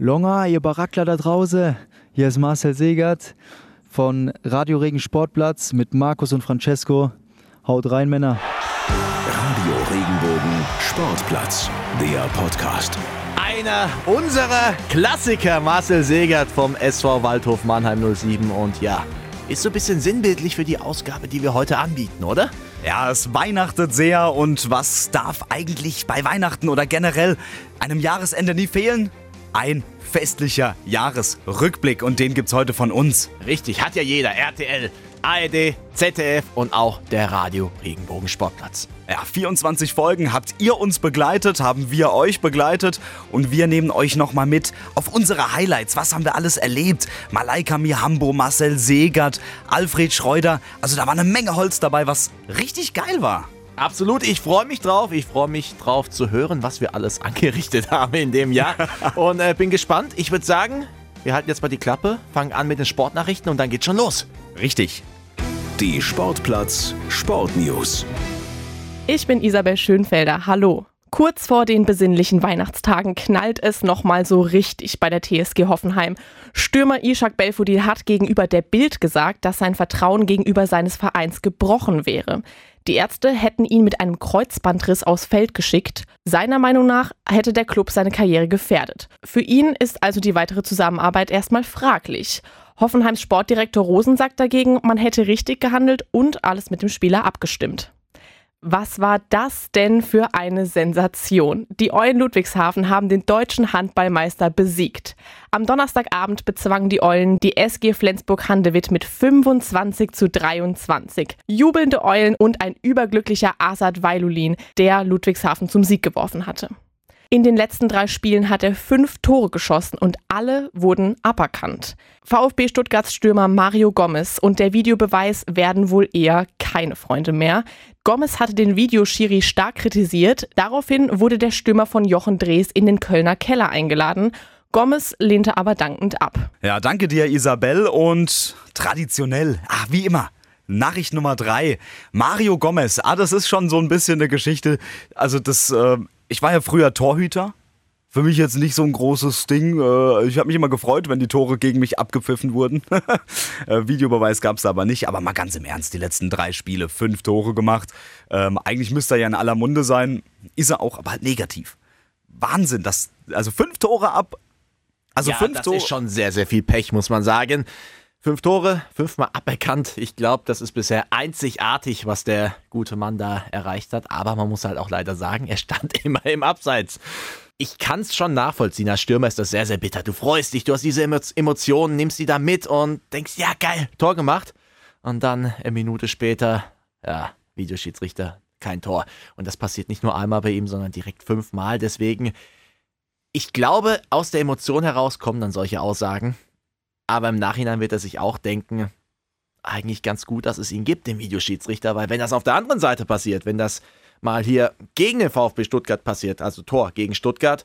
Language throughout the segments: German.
Longer, ihr Barackler da draußen, hier ist Marcel Seegert von Radio Regen Sportplatz mit Markus und Francesco. Haut rein, Männer. Radio Regenbogen Sportplatz, der Podcast. Einer unserer Klassiker, Marcel Seegert vom SV Waldhof Mannheim 07. Und ja, ist so ein bisschen sinnbildlich für die Ausgabe, die wir heute anbieten, oder? Ja, es weihnachtet sehr, und was darf eigentlich bei Weihnachten oder generell einem Jahresende nie fehlen? Ein festlicher Jahresrückblick, und den gibt's heute von uns. Richtig, hat ja jeder. RTL, ARD, ZDF und auch der Radio Regenbogen Sportplatz. Ja, 24 Folgen habt ihr uns begleitet, haben wir euch begleitet, und wir nehmen euch nochmal mit auf unsere Highlights. Was haben wir alles erlebt? Malaika Mihambo, Marcel Seegert, Alfred Schreuder. Also da war eine Menge Holz dabei, was richtig geil war. Absolut, ich freue mich drauf. Ich freue mich drauf zu hören, was wir alles angerichtet haben in dem Jahr. Und bin gespannt. Ich würde sagen, wir halten jetzt mal die Klappe, fangen an mit den Sportnachrichten und dann geht's schon los. Richtig. Die Sportplatz Sportnews. Ich bin Isabel Schönfelder. Hallo. Kurz vor den besinnlichen Weihnachtstagen knallt es nochmal so richtig bei der TSG Hoffenheim. Stürmer Ishak Belfodil hat gegenüber der Bild gesagt, dass sein Vertrauen gegenüber seines Vereins gebrochen wäre. Die Ärzte hätten ihn mit einem Kreuzbandriss aufs Feld geschickt. Seiner Meinung nach hätte der Club seine Karriere gefährdet. Für ihn ist also die weitere Zusammenarbeit erstmal fraglich. Hoffenheims Sportdirektor Rosen sagt dagegen, man hätte richtig gehandelt und alles mit dem Spieler abgestimmt. Was war das denn für eine Sensation? Die Eulen Ludwigshafen haben den deutschen Handballmeister besiegt. Am Donnerstagabend bezwangen die Eulen die SG Flensburg-Handewitt mit 25:23. Jubelnde Eulen und ein überglücklicher Azad Vajulin, der Ludwigshafen zum Sieg geworfen hatte. In den letzten 3 Spielen hat er 5 Tore geschossen und alle wurden aberkannt. VfB Stuttgarts Stürmer Mario Gomez und der Videobeweis werden wohl eher keine Freunde mehr. Gomez hatte den Videoschiri stark kritisiert. Daraufhin wurde der Stürmer von Jochen Drees in den Kölner Keller eingeladen. Gomez lehnte aber dankend ab. Ja, danke dir, Isabel. Und traditionell, wie immer, Nachricht Nummer 3. Mario Gomez, das ist schon so ein bisschen eine Geschichte. Also das... Ich war ja früher Torhüter, für mich jetzt nicht so ein großes Ding. Ich habe mich immer gefreut, wenn die Tore gegen mich abgepfiffen wurden. Videobeweis gab es aber nicht, aber mal ganz im Ernst, die letzten 3 Spiele, 5 Tore gemacht. Eigentlich müsste er ja in aller Munde sein, ist er auch, aber halt negativ. Wahnsinn, das, also 5 Tore ab. Also ja, 5 das Tore. Ist schon sehr, sehr viel Pech, muss man sagen. 5 Tore, 5-mal aberkannt. Ich glaube, das ist bisher einzigartig, was der gute Mann da erreicht hat. Aber man muss halt auch leider sagen, er stand immer im Abseits. Ich kann es schon nachvollziehen, als Stürmer ist das sehr, sehr bitter. Du freust dich, du hast diese Emotionen, nimmst die da mit und denkst, ja geil, Tor gemacht. Und dann eine Minute später, ja, Videoschiedsrichter, kein Tor. Und das passiert nicht nur einmal bei ihm, sondern direkt 5-mal. Deswegen, ich glaube, aus der Emotion heraus kommen dann solche Aussagen. Aber im Nachhinein wird er sich auch denken, eigentlich ganz gut, dass es ihn gibt, den Videoschiedsrichter, weil wenn das auf der anderen Seite passiert, wenn das mal hier gegen den VfB Stuttgart passiert, also Tor gegen Stuttgart,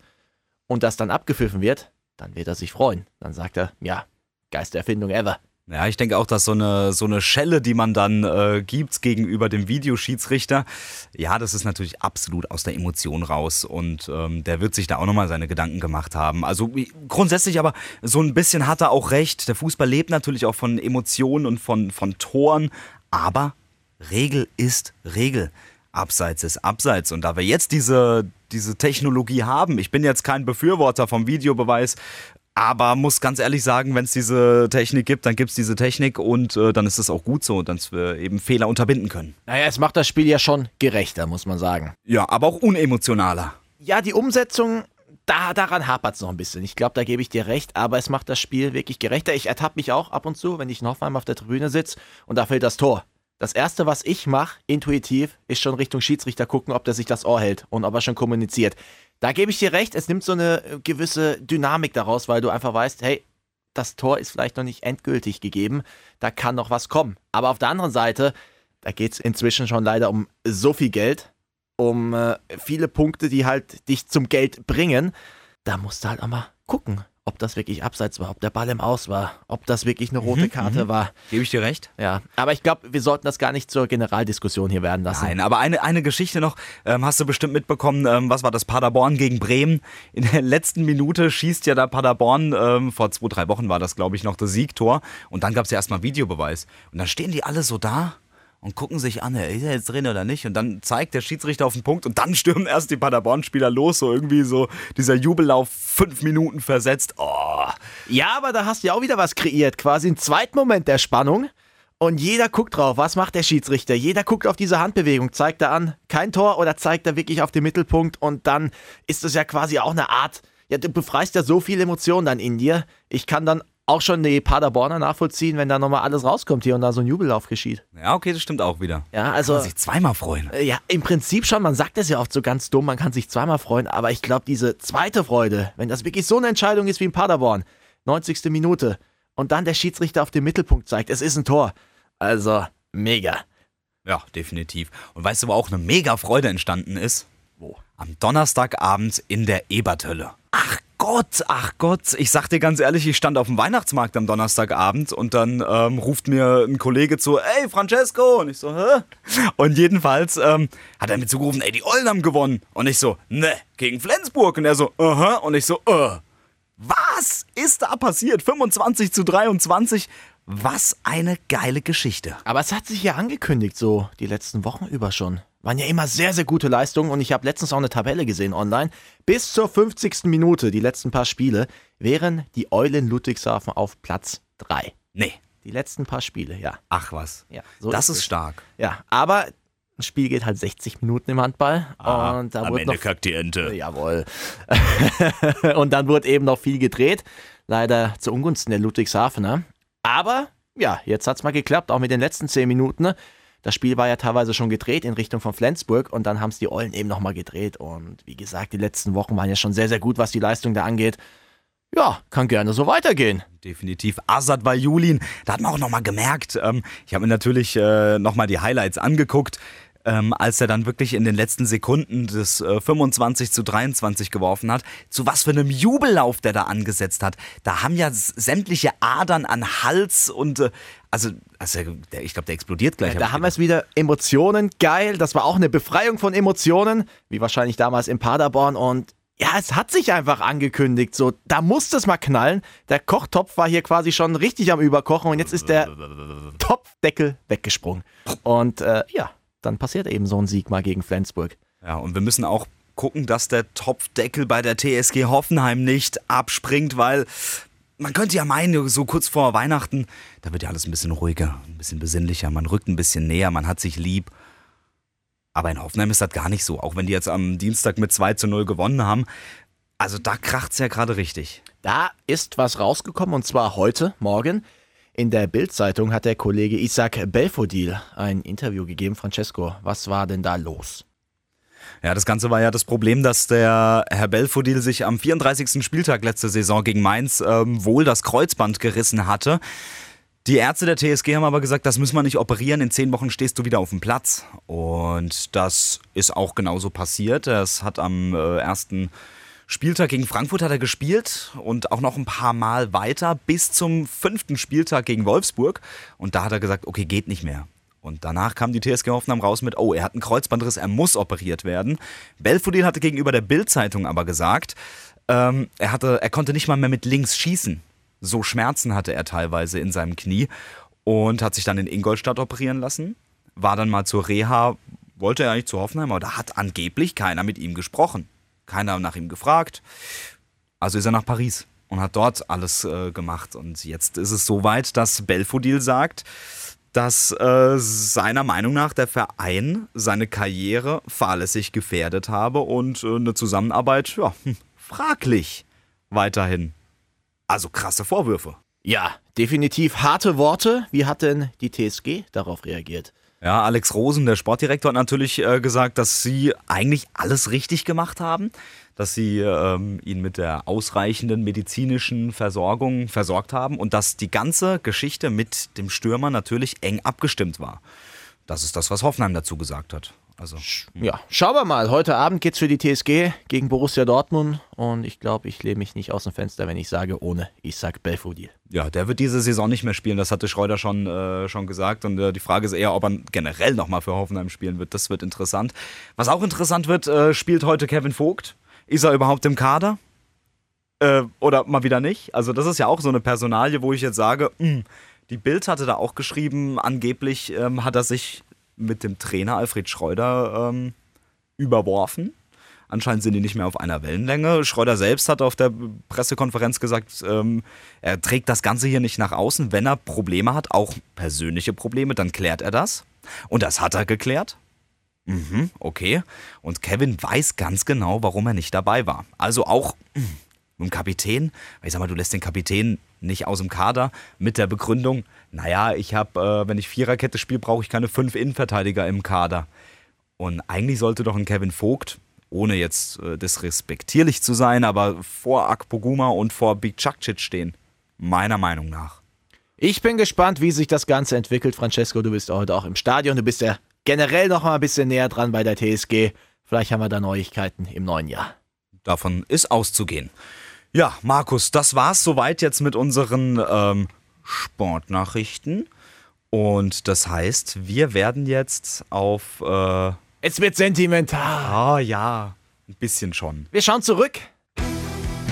und das dann abgepfiffen wird, dann wird er sich freuen. Dann sagt er, ja, Geistererfindung ever. Ja, ich denke auch, dass so eine Schelle, die man dann gibt gegenüber dem Videoschiedsrichter, ja, das ist natürlich absolut aus der Emotion raus, und der wird sich da auch nochmal seine Gedanken gemacht haben. Also grundsätzlich aber so ein bisschen hat er auch recht. Der Fußball lebt natürlich auch von Emotionen und von Toren, aber Regel ist Regel. Abseits ist Abseits, und da wir jetzt diese Technologie haben, ich bin jetzt kein Befürworter vom Videobeweis, aber muss ganz ehrlich sagen, wenn es diese Technik gibt, dann gibt es diese Technik, und dann ist es auch gut so, dass wir eben Fehler unterbinden können. Naja, es macht das Spiel ja schon gerechter, muss man sagen. Ja, aber auch unemotionaler. Ja, die Umsetzung, daran hapert es noch ein bisschen. Ich glaube, da gebe ich dir recht, aber es macht das Spiel wirklich gerechter. Ich ertappe mich auch ab und zu, wenn ich in Hoffenheim auf der Tribüne sitze und da fällt das Tor. Das Erste, was ich mache, intuitiv, ist schon Richtung Schiedsrichter gucken, ob der sich das Ohr hält und ob er schon kommuniziert. Da gebe ich dir recht, es nimmt so eine gewisse Dynamik daraus, weil du einfach weißt, hey, das Tor ist vielleicht noch nicht endgültig gegeben, da kann noch was kommen. Aber auf der anderen Seite, da geht es inzwischen schon leider um so viel Geld, um viele Punkte, die halt dich zum Geld bringen. Da musst du halt auch mal gucken, ob das wirklich abseits war, ob der Ball im Aus war, ob das wirklich eine rote Karte war. Gebe ich dir recht. Ja, aber ich glaube, wir sollten das gar nicht zur Generaldiskussion hier werden lassen. Nein, aber eine Geschichte noch, hast du bestimmt mitbekommen, was war das, Paderborn gegen Bremen? In der letzten Minute schießt ja da Paderborn, vor 2-3 Wochen war das, glaube ich, noch das Siegtor. Und dann gab es ja erstmal Videobeweis. Und dann stehen die alle so da und gucken sich an, ist er jetzt drin oder nicht? Und dann zeigt der Schiedsrichter auf den Punkt und dann stürmen erst die Paderborn-Spieler los. So irgendwie so dieser Jubellauf, 5 Minuten versetzt. Oh. Ja, aber da hast du ja auch wieder was kreiert. Quasi einen zweiten Moment der Spannung. Und jeder guckt drauf, was macht der Schiedsrichter? Jeder guckt auf diese Handbewegung, zeigt er an, kein Tor, oder zeigt er wirklich auf den Mittelpunkt? Und dann ist es ja quasi auch eine Art, ja, du befreist ja so viele Emotionen dann in dir. Ich kann dann auch schon die Paderborner nachvollziehen, wenn da nochmal alles rauskommt hier und da so ein Jubellauf geschieht. Ja, okay, das stimmt auch wieder. Ja, also, man kann sich zweimal freuen. Ja, im Prinzip schon, man sagt das ja oft so ganz dumm, man kann sich zweimal freuen, aber ich glaube, diese zweite Freude, wenn das wirklich so eine Entscheidung ist wie in Paderborn, 90. Minute, und dann der Schiedsrichter auf den Mittelpunkt zeigt, es ist ein Tor. Also, mega. Ja, definitiv. Und weißt du, wo auch eine mega Freude entstanden ist? Wo? Am Donnerstagabend in der Eberthölle. Ach Gott, ich sag dir ganz ehrlich, ich stand auf dem Weihnachtsmarkt am Donnerstagabend und dann ruft mir ein Kollege zu, ey Francesco, und ich so, hä? Und jedenfalls hat er mir zugerufen, ey, die Eulen haben gewonnen, und ich so, ne, gegen Flensburg, und er so, aha, und ich so, was ist da passiert? 25-23, was eine geile Geschichte. Aber es hat sich ja angekündigt, so die letzten Wochen über schon. Waren ja immer sehr, sehr gute Leistungen, und ich habe letztens auch eine Tabelle gesehen online. Bis zur 50. Minute, die letzten paar Spiele, wären die Eulen Ludwigshafen auf Platz 3. Nee. Die letzten paar Spiele, ja. Ach was, ja, so das ist stark. Ja, aber ein Spiel geht halt 60 Minuten im Handball. Ah, und da am Ende kackt die Ente. Jawohl. Und dann wurde eben noch viel gedreht, leider zu Ungunsten der Ludwigshafener. Aber, ja, jetzt hat's mal geklappt, auch mit den letzten 10 Minuten. Das Spiel war ja teilweise schon gedreht in Richtung von Flensburg, und dann haben es die Eulen eben nochmal gedreht, und wie gesagt, die letzten Wochen waren ja schon sehr, sehr gut, was die Leistung da angeht. Ja, kann gerne so weitergehen. Definitiv. Azad Vajulin, da hat man auch nochmal gemerkt, ich habe mir natürlich nochmal die Highlights angeguckt, als er dann wirklich in den letzten Sekunden das 25-23 geworfen hat, zu was für einem Jubellauf der da angesetzt hat. Da haben ja sämtliche Adern an Hals und also ich glaube, der explodiert gleich. Ja, da haben wir es wieder. Emotionen, geil. Das war auch eine Befreiung von Emotionen, wie wahrscheinlich damals in Paderborn. Und ja, es hat sich einfach angekündigt. So, da musste es mal knallen. Der Kochtopf war hier quasi schon richtig am Überkochen, und jetzt ist der Topfdeckel weggesprungen. Und ja, dann passiert eben so ein Sieg mal gegen Flensburg. Ja, und wir müssen auch gucken, dass der Topfdeckel bei der TSG Hoffenheim nicht abspringt, weil man könnte ja meinen, so kurz vor Weihnachten, da wird ja alles ein bisschen ruhiger, ein bisschen besinnlicher, man rückt ein bisschen näher, man hat sich lieb. Aber in Hoffenheim ist das gar nicht so, auch wenn die jetzt am Dienstag mit 2-0 gewonnen haben. Also da kracht's ja gerade richtig. Da ist was rausgekommen, und zwar heute Morgen. In der Bild-Zeitung hat der Kollege Ishak Belfodil ein Interview gegeben. Francesco, was war denn da los? Ja, das Ganze war ja das Problem, dass der Herr Belfodil sich am 34. Spieltag letzte Saison gegen Mainz wohl das Kreuzband gerissen hatte. Die Ärzte der TSG haben aber gesagt, das müssen wir nicht operieren, in 10 Wochen stehst du wieder auf dem Platz. Und das ist auch genauso passiert. Das hat am ersten Spieltag gegen Frankfurt hat er gespielt und auch noch ein paar Mal weiter bis zum 5. Spieltag gegen Wolfsburg. Und da hat er gesagt, okay, geht nicht mehr. Und danach kam die TSG Hoffenheim raus mit, oh, er hat einen Kreuzbandriss, er muss operiert werden. Belfodil hatte gegenüber der Bild-Zeitung aber gesagt, er konnte nicht mal mehr mit links schießen. So Schmerzen hatte er teilweise in seinem Knie, und hat sich dann in Ingolstadt operieren lassen. War dann mal zur Reha, wollte er eigentlich zu Hoffenheim, aber da hat angeblich keiner mit ihm gesprochen. Keiner nach ihm gefragt. Also ist er nach Paris und hat dort alles gemacht. Und jetzt ist es soweit, dass Belfodil sagt, dass seiner Meinung nach der Verein seine Karriere fahrlässig gefährdet habe und eine Zusammenarbeit, ja, fraglich weiterhin. Also krasse Vorwürfe. Ja, definitiv harte Worte. Wie hat denn die TSG darauf reagiert? Ja, Alex Rosen, der Sportdirektor, hat natürlich gesagt, dass sie eigentlich alles richtig gemacht haben, dass sie ihn mit der ausreichenden medizinischen Versorgung versorgt haben und dass die ganze Geschichte mit dem Stürmer natürlich eng abgestimmt war. Das ist das, was Hoffenheim dazu gesagt hat. Also, ja, schauen wir mal. Heute Abend geht's für die TSG gegen Borussia Dortmund und ich glaube, ich lehne mich nicht aus dem Fenster, wenn ich sage, ohne Ishak Belfodil. Ja, der wird diese Saison nicht mehr spielen, das hatte Schreuder schon gesagt und die Frage ist eher, ob er generell nochmal für Hoffenheim spielen wird. Das wird interessant. Was auch interessant wird, spielt heute Kevin Vogt. Ist er überhaupt im Kader? Oder mal wieder nicht? Also das ist ja auch so eine Personalie, wo ich jetzt sage, die Bild hatte da auch geschrieben, angeblich hat er sich mit dem Trainer Alfred Schreuder überworfen. Anscheinend sind die nicht mehr auf einer Wellenlänge. Schreuder selbst hat auf der Pressekonferenz gesagt, er trägt das Ganze hier nicht nach außen. Wenn er Probleme hat, auch persönliche Probleme, dann klärt er das. Und das hat er geklärt. Mhm, okay. Und Kevin weiß ganz genau, warum er nicht dabei war. Also auch mit dem Kapitän. Ich sag mal, du lässt den Kapitän nicht aus dem Kader mit der Begründung, naja, ich habe, wenn ich Viererkette spiele, brauche ich keine 5 Innenverteidiger im Kader. Und eigentlich sollte doch ein Kevin Vogt, ohne jetzt disrespektierlich zu sein, aber vor Akpoguma und vor Bicacic stehen. Meiner Meinung nach. Ich bin gespannt, wie sich das Ganze entwickelt. Francesco, du bist heute auch im Stadion. Du bist ja generell noch mal ein bisschen näher dran bei der TSG. Vielleicht haben wir da Neuigkeiten im neuen Jahr. Davon ist auszugehen. Ja, Markus, das war's soweit jetzt mit unseren Sportnachrichten. Und das heißt, wir werden jetzt auf... es wird sentimental. Ah ja, ein bisschen schon. Wir schauen zurück.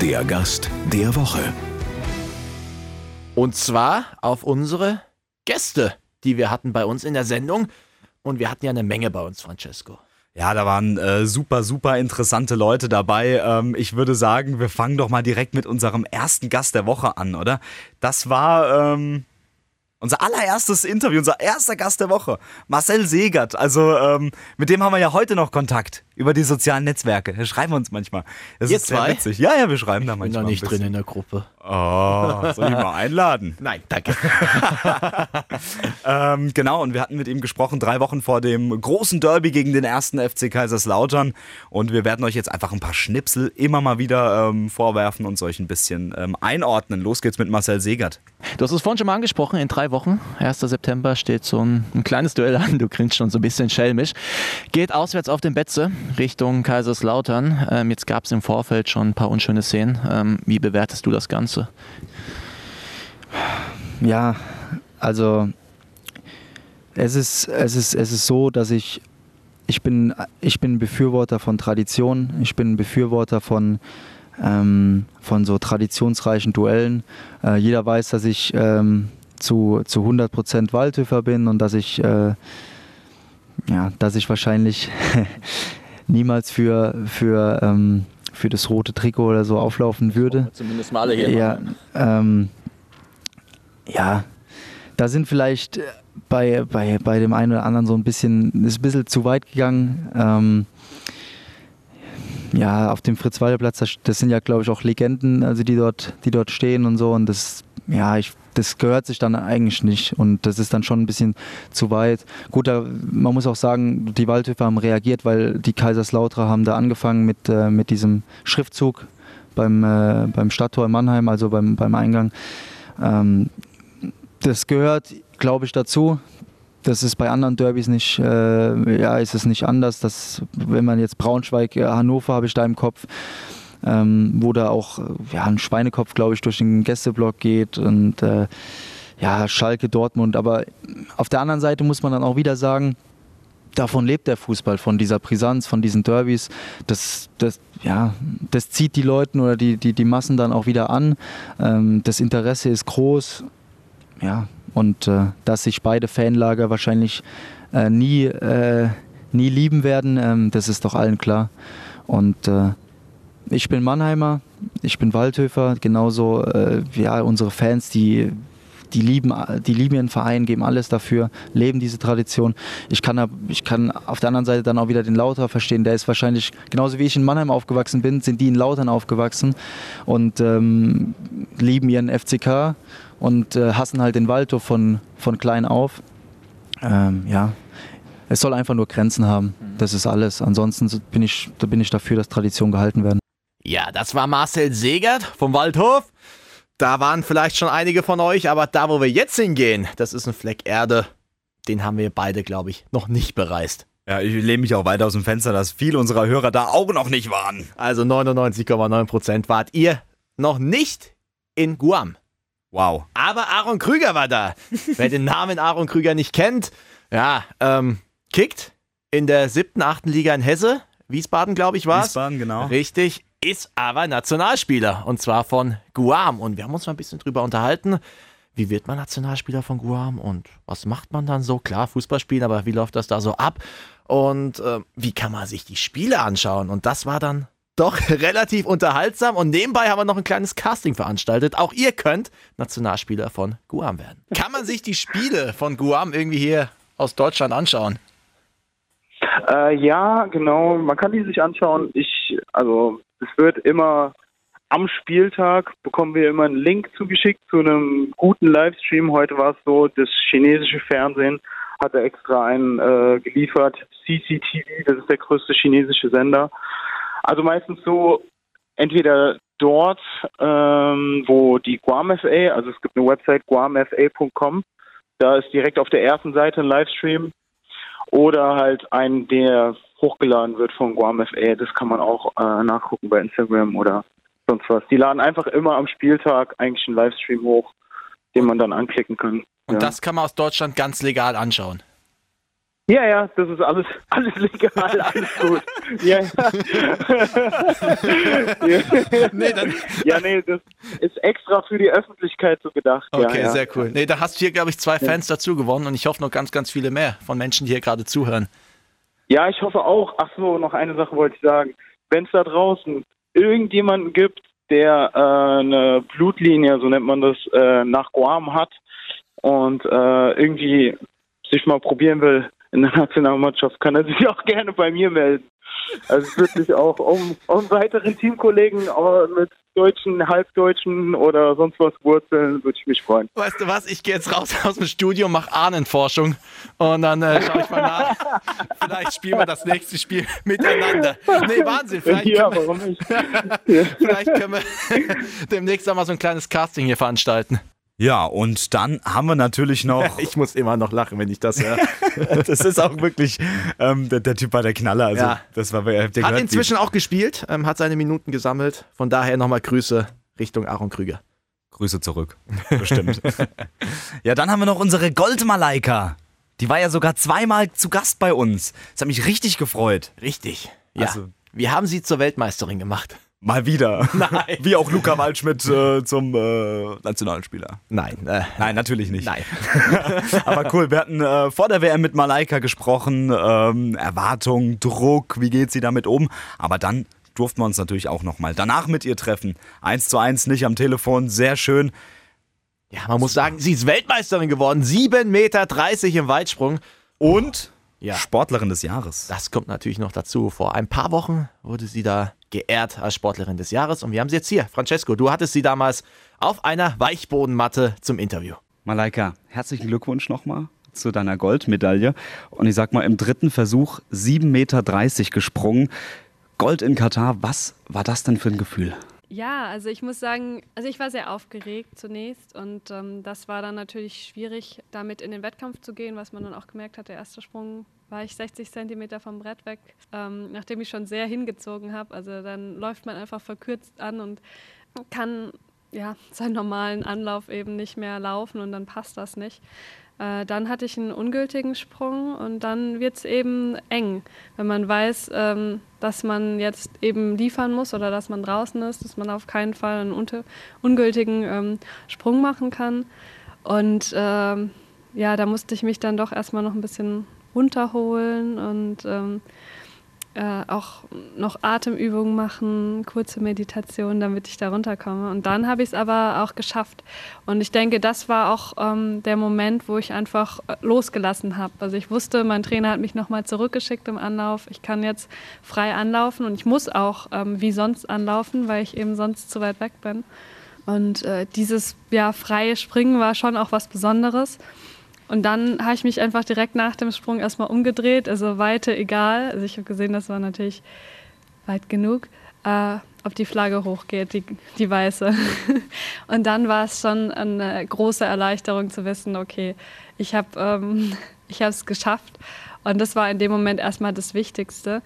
Der Gast der Woche. Und zwar auf unsere Gäste, die wir hatten bei uns in der Sendung. Und wir hatten ja eine Menge bei uns, Francesco. Ja, da waren super, super interessante Leute dabei. Ich würde sagen, wir fangen doch mal direkt mit unserem ersten Gast der Woche an, oder? Das war unser allererstes Interview, unser erster Gast der Woche, Marcel Seegert. Also mit dem haben wir ja heute noch Kontakt über die sozialen Netzwerke. Da schreiben wir uns manchmal. Das ist sehr witzig. Ja, ja, wir schreiben da manchmal. Ich bin noch nicht drin in der Gruppe. Oh, soll ich mal einladen? Nein, danke. Genau, und wir hatten mit ihm gesprochen 3 Wochen vor dem großen Derby gegen den 1. FC Kaiserslautern. Und wir werden euch jetzt einfach ein paar Schnipsel immer mal wieder vorwerfen und euch ein bisschen einordnen. Los geht's mit Marcel Seegert. Du hast es vorhin schon mal angesprochen, in 3 Wochen, 1. September, steht so ein kleines Duell an. Du grinst schon so ein bisschen schelmisch. Geht auswärts auf den Betze Richtung Kaiserslautern. Jetzt gab es im Vorfeld schon ein paar unschöne Szenen. Wie bewertest du das Ganze? Ja, also es ist so, dass ich bin ein Befürworter von Tradition, ich bin ein Befürworter von so traditionsreichen Duellen. Jeder weiß, dass ich zu 100% Waldhöfer bin und dass ich wahrscheinlich niemals für das rote Trikot oder so auflaufen würde. Zumindest mal alle hier. Ja, da sind vielleicht bei dem einen oder anderen so ein bisschen zu weit gegangen. Ja, auf dem Fritz-Walter-Platz, das sind ja, glaube ich, auch Legenden, also die dort stehen und so. Und das, ja, das gehört sich dann eigentlich nicht. Und das ist dann schon ein bisschen zu weit. Gut, man muss auch sagen, die Waldhöfer haben reagiert, weil die Kaiserslauterer haben da angefangen mit diesem Schriftzug beim Stadttor in Mannheim, also beim Eingang. Das gehört, glaube ich, dazu. Das ist bei anderen Derbys nicht, ist es nicht anders. Das, wenn man jetzt Braunschweig, Hannover habe ich da im Kopf, wo da auch ein Schweinekopf, glaube ich, durch den Gästeblock geht und Schalke, Dortmund. Aber auf der anderen Seite muss man dann auch wieder sagen, davon lebt der Fußball, von dieser Brisanz, von diesen Derbys. Das zieht die Leute oder die Massen dann auch wieder an. Das Interesse ist groß. Ja, und dass sich beide Fanlager wahrscheinlich nie lieben werden, das ist doch allen klar. Und ich bin Mannheimer, ich bin Waldhöfer, genauso unsere Fans, die lieben ihren Verein, geben alles dafür, leben diese Tradition. Ich kann auf der anderen Seite dann auch wieder den Lauterer verstehen, der ist wahrscheinlich, genauso wie ich in Mannheim aufgewachsen bin, sind die in Lautern aufgewachsen und lieben ihren FCK und hassen halt den Waldhof von klein auf. Es soll einfach nur Grenzen haben, das ist alles. Ansonsten bin ich dafür, dass Traditionen gehalten werden. Ja, das war Marcel Seegert vom Waldhof. Da waren vielleicht schon einige von euch, aber da, wo wir jetzt hingehen, das ist ein Fleck Erde. Den haben wir beide, glaube ich, noch nicht bereist. Ja, ich lehne mich auch weit aus dem Fenster, dass viele unserer Hörer da auch noch nicht waren. Also 99,9% wart ihr noch nicht in Guam. Wow. Aber Aaron Krüger war da. Wer den Namen Aaron Krüger nicht kennt, ja, kickt in der 7., 8. Liga in Hesse. Wiesbaden, glaube ich, war es. Wiesbaden, genau. Richtig. Ist aber Nationalspieler und zwar von Guam. Und wir haben uns mal ein bisschen drüber unterhalten, wie wird man Nationalspieler von Guam und was macht man dann so? Klar, Fußball spielen, aber wie läuft das da so ab? Und wie kann man sich die Spiele anschauen? Und das war dann doch relativ unterhaltsam. Und nebenbei haben wir noch ein kleines Casting veranstaltet. Auch ihr könnt Nationalspieler von Guam werden. Kann man sich die Spiele von Guam irgendwie hier aus Deutschland anschauen? Ja, genau. Man kann die sich anschauen. Es wird immer am Spieltag, bekommen wir immer einen Link zugeschickt zu einem guten Livestream. Heute war es so, das chinesische Fernsehen hat er extra einen geliefert. CCTV, das ist der größte chinesische Sender. Also meistens so, entweder dort, wo die Guam FA, also es gibt eine Website guamfa.com, da ist direkt auf der ersten Seite ein Livestream. Oder halt einen, der hochgeladen wird von Guam FA. Das kann man auch nachgucken bei Instagram oder sonst was. Die laden einfach immer am Spieltag eigentlich einen Livestream hoch, den man dann anklicken kann. Und Das kann man aus Deutschland ganz legal anschauen? Ja, das ist alles legal, alles gut. Das ist extra für die Öffentlichkeit so gedacht. Okay, ja. Sehr cool. Nee, da hast du hier, glaube ich, 2 Fans dazu gewonnen und ich hoffe noch ganz, ganz viele mehr von Menschen, die hier gerade zuhören. Ja, ich hoffe auch. Ach so, noch eine Sache wollte ich sagen. Wenn es da draußen irgendjemanden gibt, der eine Blutlinie, so nennt man das, nach Guam hat und irgendwie sich mal probieren will, in der Nationalmannschaft, kann er sich auch gerne bei mir melden. Also es wird sich auch um weiteren Teamkollegen mit deutschen, halbdeutschen oder sonst was Wurzeln, würde ich mich freuen. Weißt du was, ich gehe jetzt raus aus dem Studio, mache Ahnenforschung und dann schaue ich mal nach. Vielleicht spielen wir das nächste Spiel miteinander. Nee, Wahnsinn. Vielleicht können wir demnächst auch mal so ein kleines Casting hier veranstalten. Ja, und dann haben wir natürlich noch... Ich muss immer noch lachen, wenn ich das höre. Das ist auch wirklich... der Typ war der Knaller. Also ja. Das war, habt ihr gehört, hat inzwischen auch gespielt, hat seine Minuten gesammelt. Von daher nochmal Grüße Richtung Aaron Krüger. Grüße zurück, bestimmt. Ja, dann haben wir noch unsere Goldmalaika. Die war ja sogar zweimal zu Gast bei uns. Das hat mich richtig gefreut. Richtig, ja. Also, wir haben sie zur Weltmeisterin gemacht. Mal wieder. Nein. Wie auch Luca Waldschmidt zum Nationalspieler. Nein. Nein, natürlich nicht. Nein. Aber cool, wir hatten vor der WM mit Malaika gesprochen. Erwartung, Druck, wie geht sie damit um? Aber dann durften wir uns natürlich auch nochmal danach mit ihr treffen. 1:1, nicht am Telefon, sehr schön. Ja, man muss sagen, sie ist Weltmeisterin geworden. 7,30 Meter im Weitsprung. Und Sportlerin des Jahres. Das kommt natürlich noch dazu. Vor ein paar Wochen wurde sie da... geehrt als Sportlerin des Jahres. Und wir haben sie jetzt hier. Francesco, du hattest sie damals auf einer Weichbodenmatte zum Interview. Malaika, herzlichen Glückwunsch nochmal zu deiner Goldmedaille. Und ich sag mal, im dritten Versuch 7,30 Meter gesprungen. Gold in Katar, was war das denn für ein Gefühl? Ja, also ich muss sagen, ich war sehr aufgeregt zunächst. Und das war dann natürlich schwierig, damit in den Wettkampf zu gehen, was man dann auch gemerkt hat, der erste Sprung. War ich 60 Zentimeter vom Brett weg, nachdem ich schon sehr hingezogen habe. Also dann läuft man einfach verkürzt an und kann seinen normalen Anlauf eben nicht mehr laufen und dann passt das nicht. Dann hatte ich einen ungültigen Sprung und dann wird es eben eng. Wenn man weiß, dass man jetzt eben liefern muss oder dass man draußen ist, dass man auf keinen Fall einen ungültigen Sprung machen kann. Und da musste ich mich dann doch erstmal noch ein bisschen runterholen und auch noch Atemübungen machen, kurze Meditation, damit ich da runterkomme. Und dann habe ich es aber auch geschafft. Und ich denke, das war auch der Moment, wo ich einfach losgelassen habe. Also ich wusste, mein Trainer hat mich nochmal zurückgeschickt im Anlauf. Ich kann jetzt frei anlaufen und ich muss auch wie sonst anlaufen, weil ich eben sonst zu weit weg bin. Und dieses freie Springen war schon auch was Besonderes. Und dann habe ich mich einfach direkt nach dem Sprung erstmal umgedreht, also Weite egal. Also ich habe gesehen, das war natürlich weit genug, ob die Flagge hochgeht, die weiße. Und dann war es schon eine große Erleichterung zu wissen, okay, ich habe es geschafft Und das war in dem Moment erstmal das Wichtigste.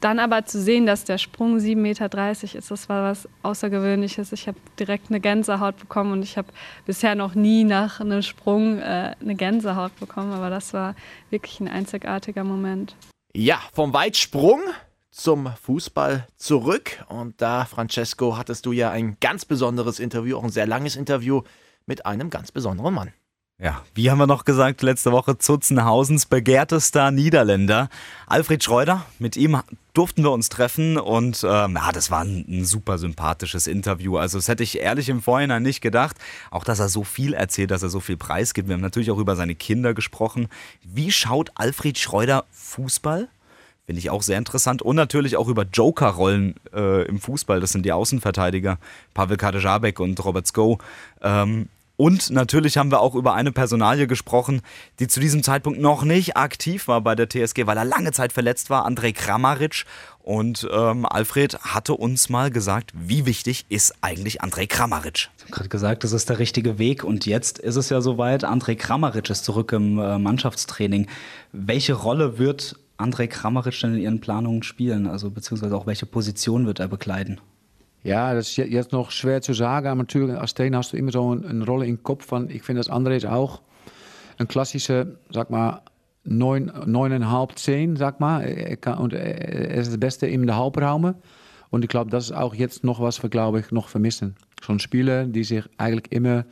Dann aber zu sehen, dass der Sprung 7,30 Meter ist, das war was Außergewöhnliches. Ich habe direkt eine Gänsehaut bekommen und ich habe bisher noch nie nach einem Sprung eine Gänsehaut bekommen. Aber das war wirklich ein einzigartiger Moment. Ja, vom Weitsprung zum Fußball zurück. Und da, Francesco, hattest du ja ein ganz besonderes Interview, auch ein sehr langes Interview mit einem ganz besonderen Mann. Ja, wie haben wir noch gesagt letzte Woche, Zutzenhausens begehrtester Niederländer, Alfred Schreuder. Mit ihm durften wir uns treffen und das war ein super sympathisches Interview. Also das hätte ich ehrlich im Vorhinein nicht gedacht. Auch, dass er so viel erzählt, dass er so viel preisgibt. Wir haben natürlich auch über seine Kinder gesprochen. Wie schaut Alfred Schreuder Fußball? Finde ich auch sehr interessant. Und natürlich auch über Joker-Rollen im Fußball. Das sind die Außenverteidiger Pavel Kadejabek und Robert Skou. Und natürlich haben wir auch über eine Personalie gesprochen, die zu diesem Zeitpunkt noch nicht aktiv war bei der TSG, weil er lange Zeit verletzt war, Andrej Kramaric. Und Alfred hatte uns mal gesagt, wie wichtig ist eigentlich Andrej Kramaric? Ich habe gerade gesagt, das ist der richtige Weg und jetzt ist es ja soweit, Andrej Kramaric ist zurück im Mannschaftstraining. Welche Rolle wird Andrej Kramaric denn in Ihren Planungen spielen? Also beziehungsweise auch welche Position wird er bekleiden? Ja, dat is jetzt noch schwer zu sagen. Aber natürlich als Trainer hast du immer so eine Rolle im Kopf. Von, ich finde, dass Andrej auch ein klassischer, sag mal, 9,5, 10, sag mal. Er ist das Beste in den Halbraum. Und ich glaube, das ist auch jetzt noch was wir, glaube ich, noch vermissen. So ein Spieler, der sich eigentlich immer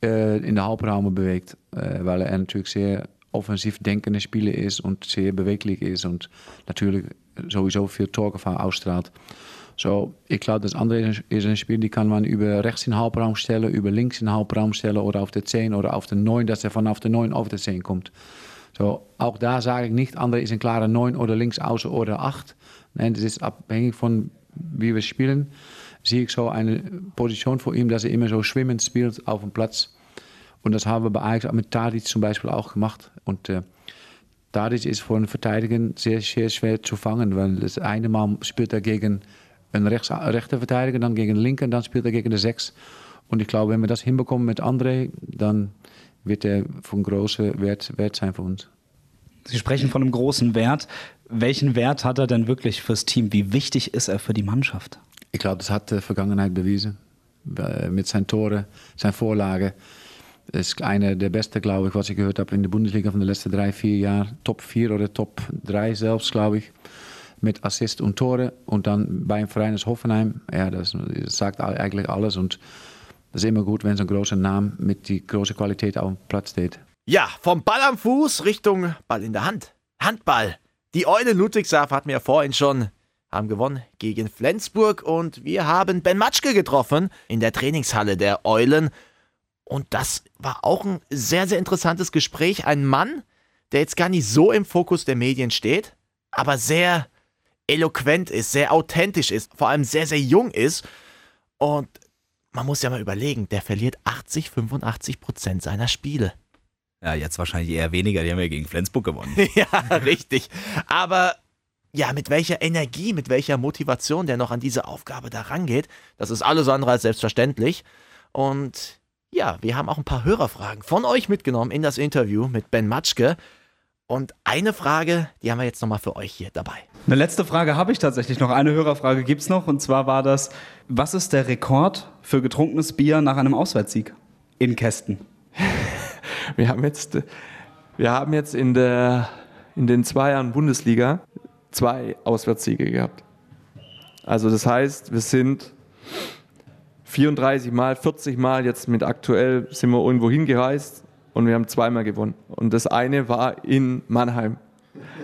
in den Halbraum bewegt. Weil er natürlich sehr offensiv denkender Spieler ist und sehr beweglich ist. Und natürlich sowieso viel Torgefahr ausstrahlt. So, ich glaube, dass Andrej ist ein Spiel, die kann man über rechts in den Halbraum stellen, über links in den Halbraum stellen oder auf der 10 oder auf der 9, dass er vanaf der 9 auf der 10 kommt. So, auch da sage ich nicht, Andrej ist ein klarer 9 oder links außen oder 8. Nein, das ist abhängig von wie wir spielen. Sehe ich so eine Position für ihn, dass er immer so schwimmend spielt auf dem Platz. Und das haben wir bei Ajax mit Tadic zum Beispiel auch gemacht. Und Tadic ist für einen Verteidiger sehr, sehr schwer zu fangen, weil das eine Mal spielt er gegen einen rechter Verteidiger, dann gegen den Linken, dann spielt er gegen den Sechs. Und ich glaube, wenn wir das hinbekommen mit Andrej, dann wird er von großem Wert sein für uns. Sie sprechen von einem großen Wert. Welchen Wert hat er denn wirklich fürs Team? Wie wichtig ist er für die Mannschaft? Ich glaube, das hat die Vergangenheit bewiesen. Mit seinen Toren, seinen Vorlagen. Das ist einer der Besten, glaube ich, was ich gehört habe in der Bundesliga von den letzten 3, 4 Jahren. Top 4 oder Top 3 selbst, glaube ich. Mit Assist und Tore und dann beim Verein ist Hoffenheim. Ja, das sagt eigentlich alles und das ist immer gut, wenn so ein großer Name mit die große Qualität auf dem Platz steht. Ja, vom Ball am Fuß Richtung Ball in der Hand. Handball. Die Eulen Ludwigshafen hatten wir ja vorhin schon, haben gewonnen gegen Flensburg und wir haben Ben Matschke getroffen in der Trainingshalle der Eulen. Und das war auch ein sehr, sehr interessantes Gespräch. Ein Mann, der jetzt gar nicht so im Fokus der Medien steht, aber sehr eloquent ist, sehr authentisch ist, vor allem sehr, sehr jung ist. Und man muss ja mal überlegen, der verliert 80-85% seiner Spiele. Ja, jetzt wahrscheinlich eher weniger, die haben ja gegen Flensburg gewonnen. Ja, richtig. Aber ja, mit welcher Energie, mit welcher Motivation der noch an diese Aufgabe da rangeht, das ist alles andere als selbstverständlich. Und ja, wir haben auch ein paar Hörerfragen von euch mitgenommen in das Interview mit Ben Matschke. Und eine Frage, die haben wir jetzt nochmal für euch hier dabei. Eine letzte Frage habe ich tatsächlich noch. Eine Hörerfrage gibt es noch. Und zwar war das, was ist der Rekord für getrunkenes Bier nach einem Auswärtssieg in Kästen? Wir haben jetzt in den 2 Jahren Bundesliga 2 Auswärtssiege gehabt. Also das heißt, wir sind 34 Mal, 40 Mal jetzt mit aktuell sind wir irgendwo hingereist. Und wir haben 2-mal gewonnen. Und das eine war in Mannheim.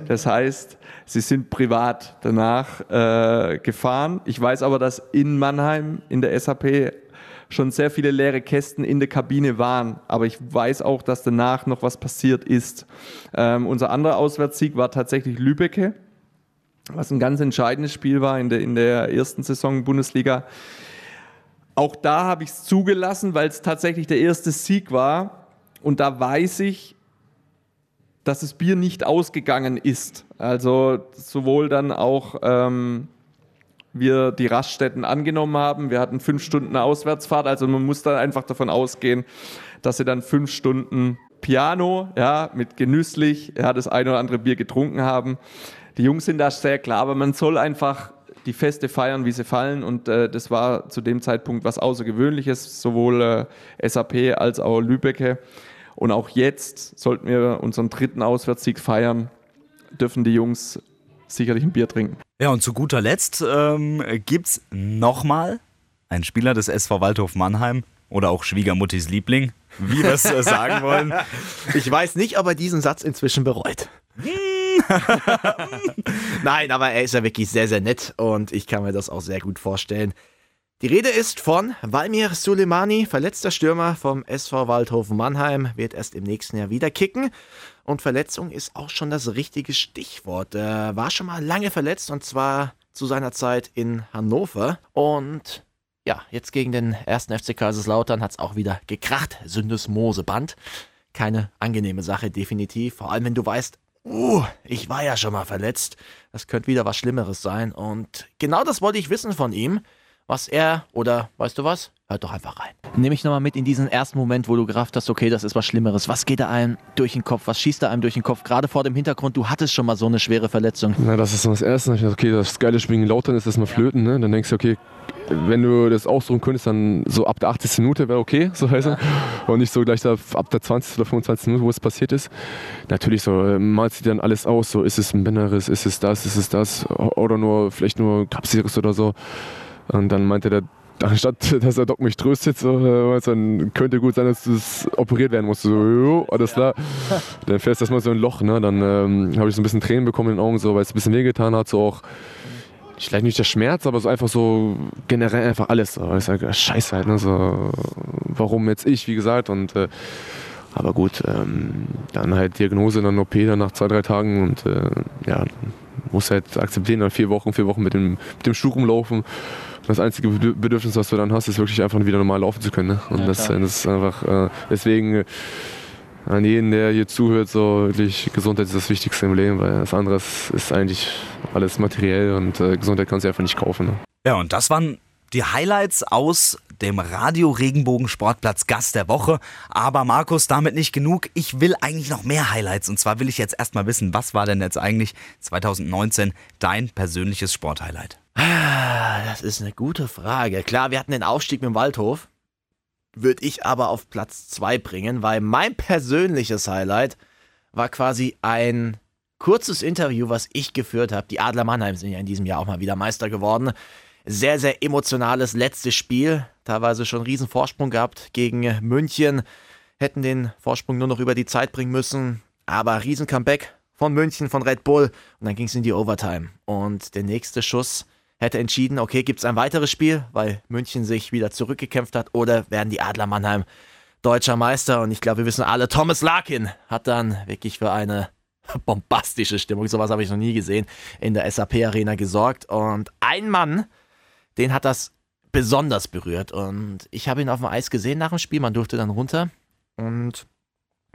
Das heißt, sie sind privat danach gefahren. Ich weiß aber, dass in Mannheim in der SAP schon sehr viele leere Kästen in der Kabine waren. Aber ich weiß auch, dass danach noch was passiert ist. Unser anderer Auswärtssieg war tatsächlich Lübecke, was ein ganz entscheidendes Spiel war in der ersten Saison Bundesliga. Auch da habe ich es zugelassen, weil es tatsächlich der erste Sieg war. Und da weiß ich, dass das Bier nicht ausgegangen ist. Also sowohl dann auch wir die Raststätten angenommen haben. Wir hatten 5 Stunden Auswärtsfahrt. Also man muss dann einfach davon ausgehen, dass sie dann 5 Stunden Piano, ja, mit genüsslich, ja, das ein oder andere Bier getrunken haben. Die Jungs sind da sehr klar, aber man soll einfach die Feste feiern, wie sie fallen, und das war zu dem Zeitpunkt was Außergewöhnliches, sowohl SAP als auch Lübecke. Und auch jetzt sollten wir unseren dritten Auswärtssieg feiern, dürfen die Jungs sicherlich ein Bier trinken. Ja, und zu guter Letzt gibt's nochmal einen Spieler des SV Waldhof Mannheim oder auch Schwiegermuttis Liebling, wie wir es sagen wollen. Ich weiß nicht, ob er diesen Satz inzwischen bereut. Nein, aber er ist ja wirklich sehr, sehr nett und ich kann mir das auch sehr gut vorstellen. Die Rede ist von Valmir Suleimani, verletzter Stürmer vom SV Waldhof Mannheim, wird erst im nächsten Jahr wieder kicken. Und Verletzung ist auch schon das richtige Stichwort. Er war schon mal lange verletzt, und zwar zu seiner Zeit in Hannover. Und ja, jetzt gegen den 1. FC Kaiserslautern hat es auch wieder gekracht. Syndesmoseband. Keine angenehme Sache, definitiv. Vor allem, wenn du weißt, ich war ja schon mal verletzt. Das könnte wieder was Schlimmeres sein. Und genau das wollte ich wissen von ihm. Was er, oder weißt du was? Hört doch einfach rein. Nehme ich nochmal mit in diesen ersten Moment, wo du gerafft hast, okay, das ist was Schlimmeres. Was geht da einem durch den Kopf? Was schießt da einem durch den Kopf? Gerade vor dem Hintergrund, du hattest schon mal so eine schwere Verletzung. Na, das ist so das Erste. Ich dachte, okay, das geile Spiel gegen Lautern ist erstmal flöten. Ne? Dann denkst du, okay, wenn du das ausruhen könntest, dann so ab der 80. Minute wäre okay, so heißt er. Und nicht so gleich da, ab der 20. oder 25. Minute, wo es passiert ist. Natürlich so, malt sie dann alles aus. So, ist es ein Bänderriss, ist es das? Oder nur, vielleicht nur Kapselriss oder so. Und dann meinte der, anstatt dass der Doc mich tröstet, so, dann könnte gut sein, dass das operiert werden musst. So, jo, alles klar. Dann fährst du erstmal so ein Loch. Ne? Dann habe ich so ein bisschen Tränen bekommen in den Augen, so, weil es ein bisschen wehgetan hat. So auch, vielleicht nicht der Schmerz, aber so einfach so generell einfach alles. So. Ich sage, Scheiße halt. Ne? So, warum jetzt ich, wie gesagt. Und, aber gut, dann halt Diagnose, dann OP, dann nach 2-3 Tagen. Und ja, muss halt akzeptieren, dann 4 Wochen mit dem Schuh rumlaufen. Das einzige Bedürfnis, was du dann hast, ist wirklich einfach wieder normal laufen zu können. Ne? Und ja, das ist einfach, deswegen an jeden, der hier zuhört, so wirklich Gesundheit ist das Wichtigste im Leben, weil das andere ist eigentlich alles materiell und Gesundheit kannst du einfach nicht kaufen. Ne? Ja, und das waren die Highlights aus dem Radio Regenbogen Sportplatz Gast der Woche. Aber Markus, damit nicht genug. Ich will eigentlich noch mehr Highlights. Und zwar will ich jetzt erstmal wissen, was war denn jetzt eigentlich 2019 dein persönliches Sporthighlight? Das ist eine gute Frage. Klar, wir hatten den Aufstieg mit dem Waldhof. Würde ich aber auf Platz 2 bringen, weil mein persönliches Highlight war quasi ein kurzes Interview, was ich geführt habe. Die Adler Mannheim sind ja in diesem Jahr auch mal wieder Meister geworden. Sehr, sehr emotionales letztes Spiel. Teilweise schon einen riesen Vorsprung gehabt gegen München. Hätten den Vorsprung nur noch über die Zeit bringen müssen. Aber riesen Comeback von München, von Red Bull. Und dann ging es in die Overtime. Und der nächste Schuss hätte entschieden, okay, gibt es ein weiteres Spiel, weil München sich wieder zurückgekämpft hat, oder werden die Adler Mannheim deutscher Meister? Und ich glaube, wir wissen alle, Thomas Larkin hat dann wirklich für eine bombastische Stimmung, sowas habe ich noch nie gesehen, in der SAP Arena gesorgt. Und ein Mann, den hat das besonders berührt, und ich habe ihn auf dem Eis gesehen nach dem Spiel, man durfte dann runter, und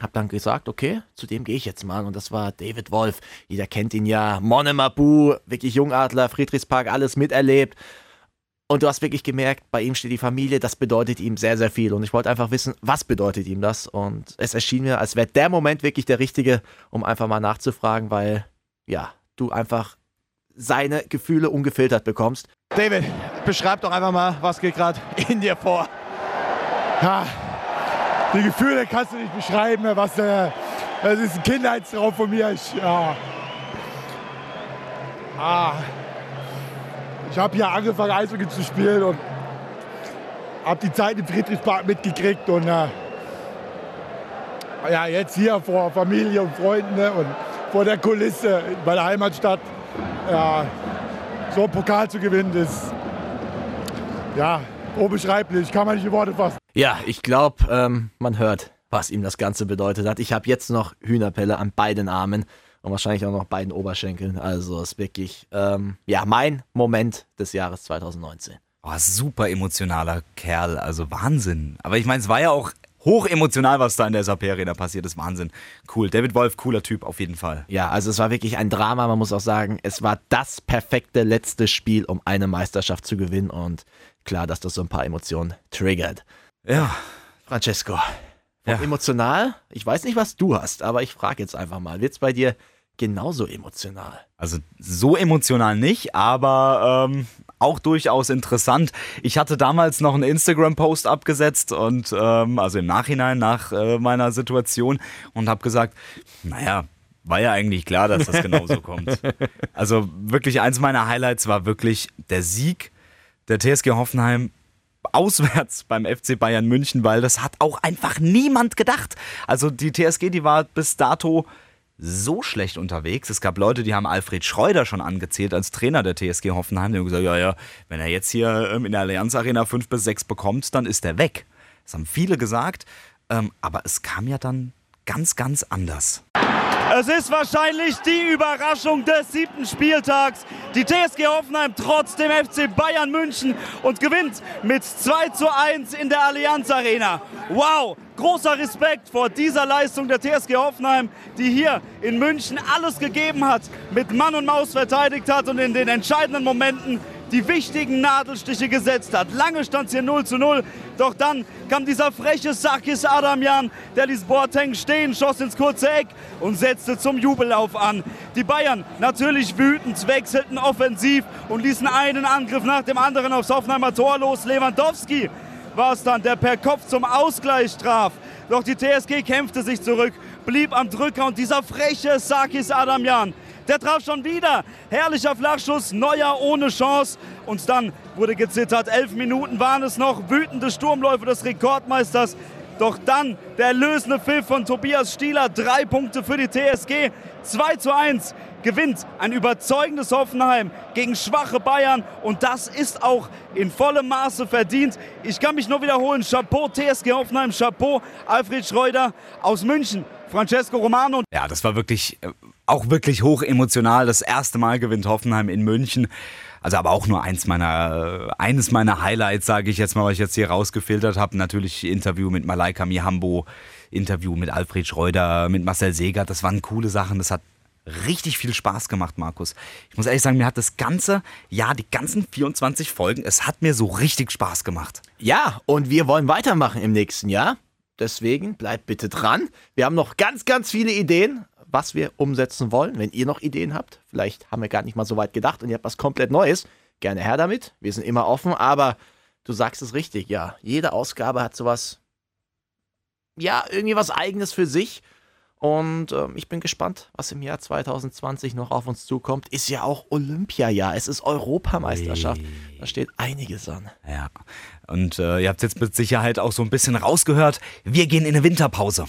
habe dann gesagt, okay, zu dem gehe ich jetzt mal, und das war David Wolf. Jeder kennt ihn ja, Monemabu, wirklich Jungadler, Friedrichspark, alles miterlebt, und du hast wirklich gemerkt, bei ihm steht die Familie, das bedeutet ihm sehr, sehr viel, und ich wollte einfach wissen, was bedeutet ihm das, und es erschien mir, als wäre der Moment wirklich der richtige, um einfach mal nachzufragen, weil, ja, du einfach seine Gefühle ungefiltert bekommst. David, beschreib doch einfach mal, was geht gerade in dir vor? Ja, die Gefühle kannst du nicht beschreiben, was, das ist ein Kindheitstraum von mir. Ich habe hier angefangen, Eishockey zu spielen und habe die Zeit in Friedrichspark mitgekriegt. Und ja, jetzt hier vor Familie und Freunden, ne, und vor der Kulisse in meiner Heimatstadt. Ja, so einen Pokal zu gewinnen ist, ja, unbeschreiblich, kann man nicht in Worte fassen. Ja, ich glaube, man hört, was ihm das Ganze bedeutet hat. Ich habe jetzt noch Hühnerpelle an beiden Armen und wahrscheinlich auch noch beiden Oberschenkeln. Also ist wirklich, ja, mein Moment des Jahres 2019. Oh, super emotionaler Kerl, also Wahnsinn. Aber ich meine, es war ja auch hochemotional, was da in der SAP Arena passiert ist. Wahnsinn. Cool. David Wolf, cooler Typ auf jeden Fall. Ja, also es war wirklich ein Drama. Man muss auch sagen, es war das perfekte letzte Spiel, um eine Meisterschaft zu gewinnen. Und klar, dass das so ein paar Emotionen triggert. Ja, Francesco, Ja. Emotional, ich weiß nicht, was du hast, aber ich frage jetzt einfach mal, wird es bei dir genauso emotional? Also so emotional nicht, aber auch durchaus interessant. Ich hatte damals noch einen Instagram-Post abgesetzt und also im Nachhinein nach meiner Situation und habe gesagt, naja, war ja eigentlich klar, dass das genauso kommt. Also wirklich eins meiner Highlights war wirklich der Sieg der TSG Hoffenheim auswärts beim FC Bayern München, weil das hat auch einfach niemand gedacht. Also die TSG, die war bis dato so schlecht unterwegs. Es gab Leute, die haben Alfred Schreuder schon angezählt als Trainer der TSG Hoffenheim. Die haben gesagt, ja, wenn er jetzt hier in der Allianz Arena 5-6 bekommt, dann ist er weg. Das haben viele gesagt, aber es kam ja dann ganz, ganz anders. Es ist wahrscheinlich die Überraschung des 7. Spieltags. Die TSG Hoffenheim trotz dem FC Bayern München und gewinnt mit 2:1 in der Allianz Arena. Wow, großer Respekt vor dieser Leistung der TSG Hoffenheim, die hier in München alles gegeben hat, mit Mann und Maus verteidigt hat und in den entscheidenden Momenten die wichtigen Nadelstiche gesetzt hat. Lange stand es hier 0:0, doch dann kam dieser freche Sakis Adamjan, der ließ Boateng stehen, schoss ins kurze Eck und setzte zum Jubellauf an. Die Bayern natürlich wütend, wechselten offensiv und ließen einen Angriff nach dem anderen aufs Hoffenheimer Tor los. Lewandowski war es dann, der per Kopf zum Ausgleich traf. Doch die TSG kämpfte sich zurück, blieb am Drücker und dieser freche Sakis Adamjan, der traf schon wieder. Herrlicher Flachschuss, Neuer ohne Chance. Und dann wurde gezittert. 11 Minuten waren es noch. Wütende Sturmläufe des Rekordmeisters. Doch dann der erlösende Pfiff von Tobias Stieler. 3 Punkte für die TSG. 2:1 gewinnt ein überzeugendes Hoffenheim gegen schwache Bayern. Und das ist auch in vollem Maße verdient. Ich kann mich nur wiederholen. Chapeau TSG Hoffenheim. Chapeau Alfred Schreuder aus München. Francesco Romano. Ja, das war wirklich auch wirklich hoch emotional. Das erste Mal gewinnt Hoffenheim in München. Also aber auch nur eines meiner Highlights, sage ich jetzt mal, was ich jetzt hier rausgefiltert habe. Natürlich Interview mit Malaika Mihambo, Interview mit Alfred Schreuder, mit Marcel Seegert. Das waren coole Sachen. Das hat richtig viel Spaß gemacht, Markus. Ich muss ehrlich sagen, mir hat das ganze Jahr, die ganzen 24 Folgen, es hat mir so richtig Spaß gemacht. Ja, und wir wollen weitermachen im nächsten Jahr. Deswegen bleibt bitte dran. Wir haben noch ganz, ganz viele Ideen, was wir umsetzen wollen. Wenn ihr noch Ideen habt, vielleicht haben wir gar nicht mal so weit gedacht und ihr habt was komplett Neues, gerne her damit. Wir sind immer offen, aber du sagst es richtig, ja. Jede Ausgabe hat sowas, ja, irgendwie was Eigenes für sich. Und ich bin gespannt, was im Jahr 2020 noch auf uns zukommt. Ist ja auch Olympiajahr, es ist Europameisterschaft. Hey. Da steht einiges an. Ja, und ihr habt es jetzt mit Sicherheit auch so ein bisschen rausgehört. Wir gehen in eine Winterpause.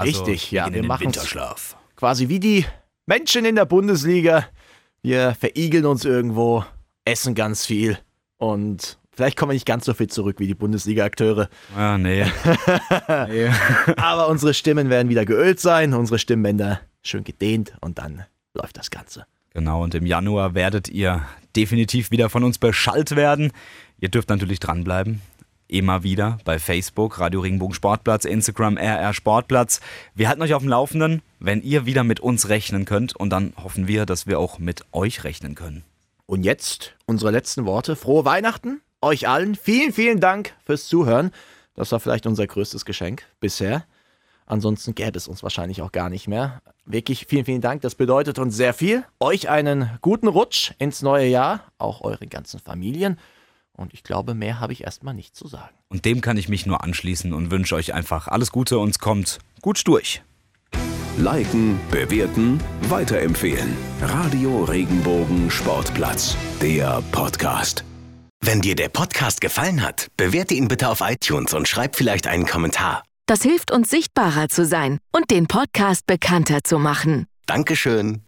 Richtig, also, ja. Wir machen Winterschlaf. Quasi wie die Menschen in der Bundesliga. Wir verigeln uns irgendwo, essen ganz viel und vielleicht kommen wir nicht ganz so viel zurück wie die Bundesliga-Akteure. Ah, nee. Aber unsere Stimmen werden wieder geölt sein, unsere Stimmbänder schön gedehnt und dann läuft das Ganze. Genau, und im Januar werdet ihr definitiv wieder von uns beschallt werden. Ihr dürft natürlich dranbleiben. Immer wieder bei Facebook, Radio Regenbogen Sportplatz, Instagram, RR Sportplatz. Wir halten euch auf dem Laufenden, wenn ihr wieder mit uns rechnen könnt. Und dann hoffen wir, dass wir auch mit euch rechnen können. Und jetzt unsere letzten Worte. Frohe Weihnachten euch allen. Vielen, vielen Dank fürs Zuhören. Das war vielleicht unser größtes Geschenk bisher. Ansonsten gäbe es uns wahrscheinlich auch gar nicht mehr. Wirklich vielen, vielen Dank. Das bedeutet uns sehr viel. Euch einen guten Rutsch ins neue Jahr. Auch eure ganzen Familien. Und ich glaube, mehr habe ich erstmal nicht zu sagen. Und dem kann ich mich nur anschließen und wünsche euch einfach alles Gute und kommt gut durch. Liken, bewerten, weiterempfehlen. Radio Regenbogen Sportplatz, der Podcast. Wenn dir der Podcast gefallen hat, bewerte ihn bitte auf iTunes und schreib vielleicht einen Kommentar. Das hilft uns, sichtbarer zu sein und den Podcast bekannter zu machen. Dankeschön.